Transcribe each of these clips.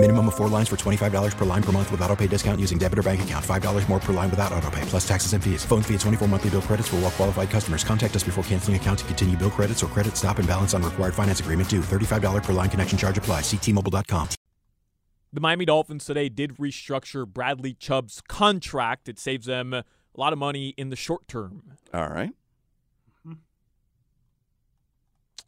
Minimum of 4 lines for $25 per line per month with auto-pay discount using debit or bank account. $5 more per line without auto-pay, plus taxes and fees. Phone fee at 24 monthly bill credits for well-qualified customers. Contact us before canceling account to continue bill credits or credit stop and balance on required finance agreement due. $35 per line connection charge applies. See T-Mobile.com. The Miami Dolphins today did restructure Bradley Chubb's contract. It saves them a lot of money in the short term. All right.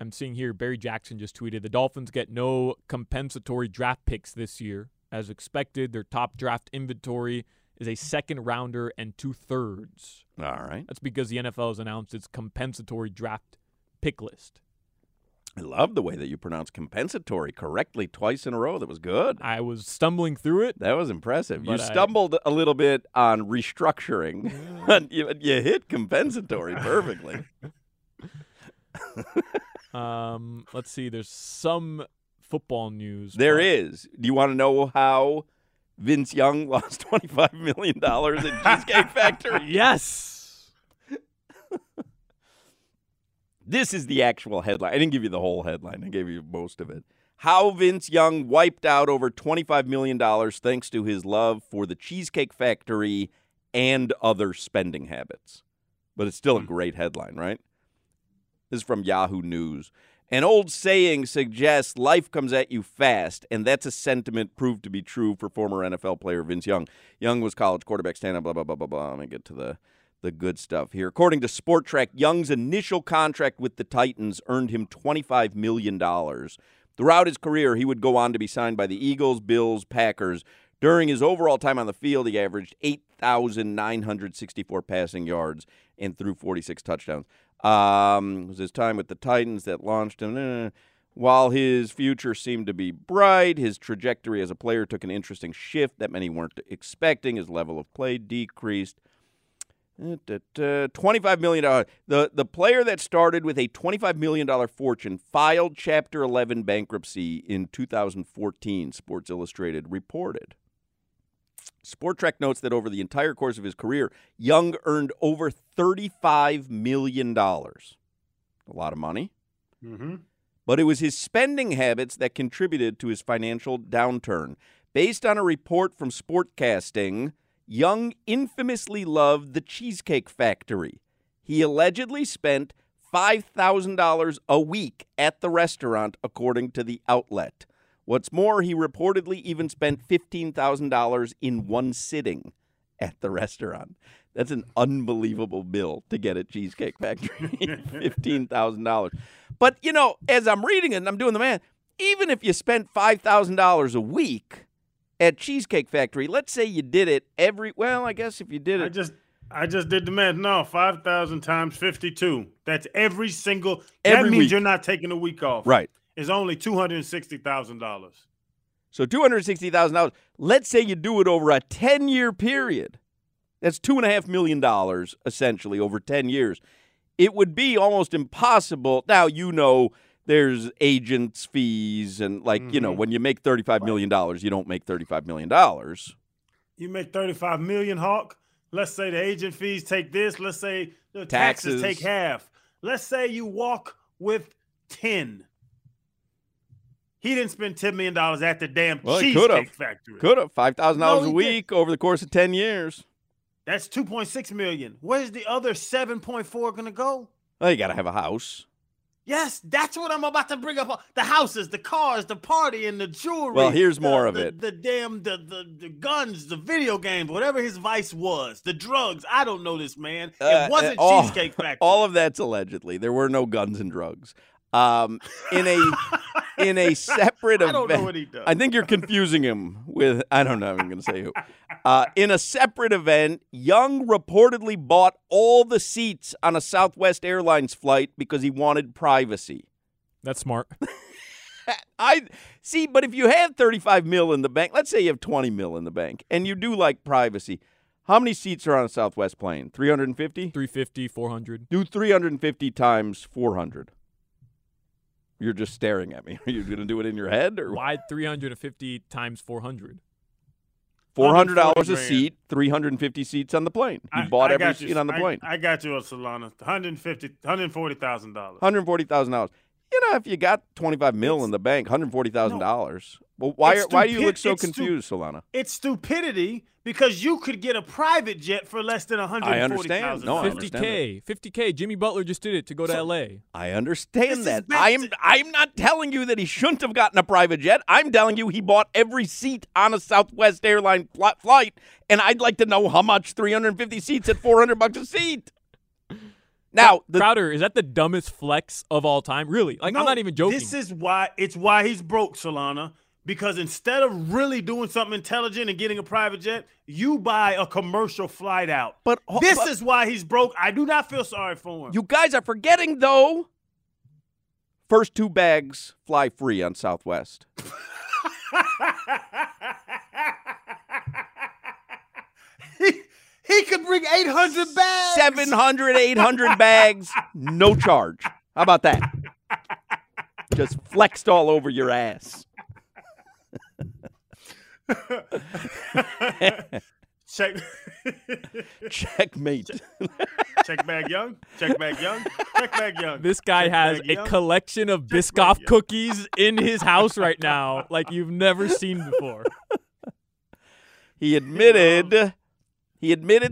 I'm seeing here Barry Jackson just tweeted, the Dolphins get no compensatory draft picks this year. As expected, their top draft inventory is a second-rounder and two-thirds. All right. That's because the NFL has announced its compensatory draft pick list. I love the way that you pronounce compensatory correctly twice in a row. That was good. I was stumbling through it. That was impressive. You stumbled a little bit on restructuring. You hit compensatory perfectly. Let's see. There's some football news. There is. Do you want to know how Vince Young lost $25 million at Cheesecake Factory? Yes. This is the actual headline. I didn't give you the whole headline. I gave you most of it. How Vince Young wiped out over $25 million thanks to his love for the Cheesecake Factory and other spending habits. But it's still a great headline, right? This is from Yahoo News. An old saying suggests life comes at you fast, and that's a sentiment proved to be true for former NFL player Vince Young. Young was college quarterback, stand-up, blah, blah, blah, blah, blah. Let me get to the good stuff here. According to SportTrack, Young's initial contract with the Titans earned him $25 million. Throughout his career, he would go on to be signed by the Eagles, Bills, Packers. During his overall time on the field, he averaged 8,964 passing yards and threw 46 touchdowns. It was his time with the Titans that launched him. While his future seemed to be bright, his trajectory as a player took an interesting shift that many weren't expecting. His level of play decreased. $25 million. The player that started with a $25 million fortune filed Chapter 11 bankruptcy in 2014, Sports Illustrated reported. SportTrack notes that over the entire course of his career, Young earned over $35 million. A lot of money. Mm-hmm. But it was his spending habits that contributed to his financial downturn. Based on a report from Sportcasting, Young infamously loved the Cheesecake Factory. He allegedly spent $5,000 a week at the restaurant, according to the outlet. What's more, he reportedly even spent $15,000 in one sitting at the restaurant. That's an unbelievable bill to get at Cheesecake Factory, $15,000. But, you know, as I'm reading it and I'm doing the math, even if you spent $5,000 a week at Cheesecake Factory, let's say you did it every, well, I guess if you did it. I just did the math. No, 5,000 times 52. That's every single, every that means week. You're not taking a week off. Right. Is only $260,000. So $260,000. Let's say you do it over a 10-year period. That's $2.5 million, essentially, over 10 years. It would be almost impossible. Now, you know, there's agents' fees, and, like, mm-hmm. you know, when you make $35 million, you don't make $35 million. You make $35 million, Hawk. Let's say the agent fees take this. Let's say the taxes take half. Let's say you walk with 10. He didn't spend $10 million at the damn Cheesecake Factory. Could have. $5,000 a week over the course of 10 years. That's $2.6 million. Where's the other $7.4 going to go? Well, you got to have a house. Yes, that's what I'm about to bring up. The houses, the cars, the party, and the jewelry. Well, here's more of it. The guns, the video games, whatever his vice was, the drugs. I don't know this, man. It wasn't Cheesecake Factory. All of that's allegedly. There were no guns and drugs. In a separate event, I don't know what he does. I think you're confusing him with I don't know. I'm going to say who. In a separate event, Young reportedly bought all the seats on a Southwest Airlines flight because he wanted privacy. That's smart. I see, but if you have 35 mil in the bank, let's say you have 20 mil in the bank, and you do like privacy. How many seats are on a Southwest plane? 350? 350, 400. Do 350 times 400. You're just staring at me. Are you going to do it in your head? Or wide 350 times 400. $400 a seat, 350 seats on the plane. You bought every seat on the plane. I got you a Solana. $140,000. $140,000. You know, if you got $25 million in the bank, $140,000. Well, why do you look so confused, Solana? It's stupidity because you could get a private jet for less than $140,000. I understand. No, I understand $50K. Jimmy Butler just did it to go to L.A. I understand that. I'm not telling you that he shouldn't have gotten a private jet. I'm telling you he bought every seat on a Southwest Airlines flight, and I'd like to know how much 350 seats at $400 a seat. Now, Crowder, is that the dumbest flex of all time? Really? Like, no, I'm not even joking. This is why he's broke, Solana, because instead of really doing something intelligent and getting a private jet, you buy a commercial flight out. But this is why he's broke. I do not feel sorry for him. You guys are forgetting, though, first two bags fly free on Southwest. He could bring 800 bags. 700, 800 bags, no charge. How about that? Just flexed all over your ass. Checkmate. Check bag young. This guy has a collection of Biscoff cookies in his house right now like you've never seen before. He admitted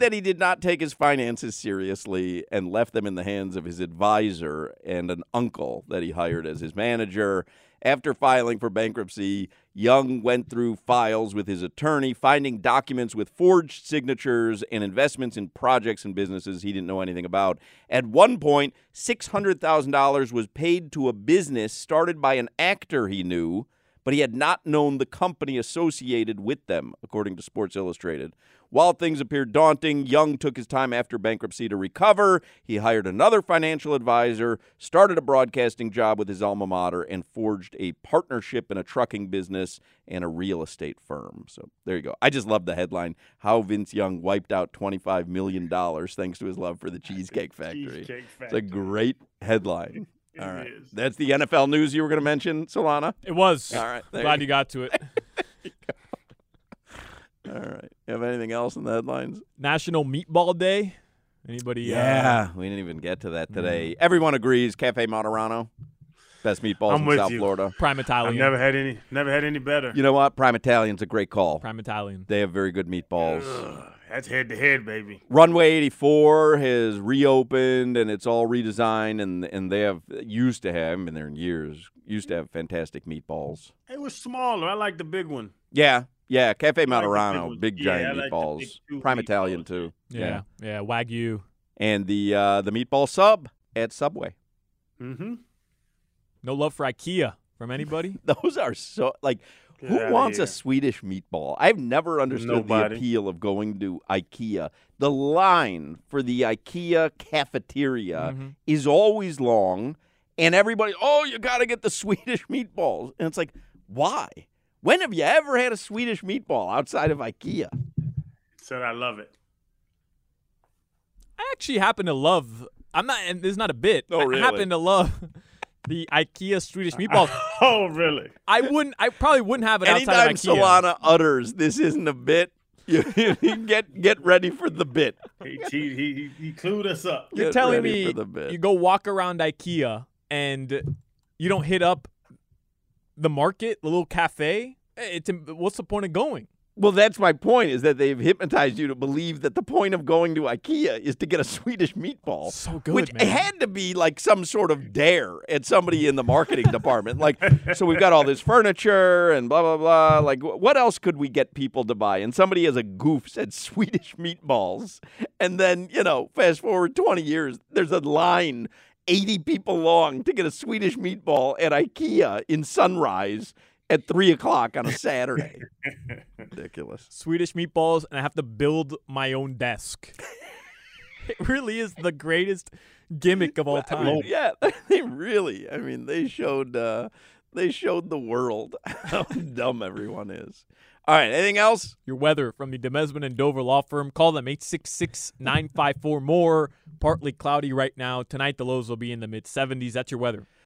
that he did not take his finances seriously and left them in the hands of his advisor and an uncle that he hired as his manager. After filing for bankruptcy, Young went through files with his attorney, finding documents with forged signatures and investments in projects and businesses he didn't know anything about. At one point, $600,000 was paid to a business started by an actor he knew, but he had not known the company associated with them, according to Sports Illustrated. While things appeared daunting, Young took his time after bankruptcy to recover. He hired another financial advisor, started a broadcasting job with his alma mater, and forged a partnership in a trucking business and a real estate firm. So there you go. I just love the headline, How Vince Young Wiped Out $25 Million Thanks to His Love for the Cheesecake Factory. It's a great headline. All right. That's the NFL news you were going to mention, Solana? It was. All right. Glad you got to it. All right. You have anything else in the headlines? National Meatball Day? Anybody? Yeah. We didn't even get to that today. Everyone agrees Cafe Moderano. Best meatballs in South Florida. Prime Italian. I've never had any better. You know what? Prime Italian's a great call. Prime Italian. They have very good meatballs. Ugh. That's head-to-head, baby. Runway 84 has reopened, and it's all redesigned, and they used to have, been there in years, used to have fantastic meatballs. It was smaller. I like the big one. Yeah. Cafe Moderano, like big giant meatballs. Like Prime meatballs. Italian, too. Yeah, Wagyu. And the meatball sub at Subway. Mm-hmm. No love for IKEA from anybody? Those are so, like... Who wants a Swedish meatball? I've never understood the appeal of going to IKEA. The line for the IKEA cafeteria is always long, and everybody, you got to get the Swedish meatballs. And it's like, why? When have you ever had a Swedish meatball outside of IKEA? Said I love it. I actually happen to love, and this is not a bit. Oh, really? I happen to love... the IKEA Swedish meatballs. Oh, really? I probably wouldn't have it outside of IKEA. Anytime Solana utters, this isn't a bit, you get ready for the bit. He clued us up. You're telling me you go walk around IKEA and you don't hit up the market, the little cafe? What's the point of going? Well, that's my point, is that they've hypnotized you to believe that the point of going to IKEA is to get a Swedish meatball. So good, which man. It had to be like some sort of dare at somebody in the marketing department. Like, so we've got all this furniture and blah, blah, blah. Like, what else could we get people to buy? And somebody as a goof said Swedish meatballs. And then, fast forward 20 years, there's a line 80 people long to get a Swedish meatball at IKEA in Sunrise at 3 o'clock on a Saturday. Ridiculous. Swedish meatballs, and I have to build my own desk. It really is the greatest gimmick of all time. They showed the world how dumb everyone is. All right, anything else? Your weather from the DeMesman and Dover Law Firm. Call them 866-954-MORE. Partly cloudy right now. Tonight, the lows will be in the mid-70s. That's your weather.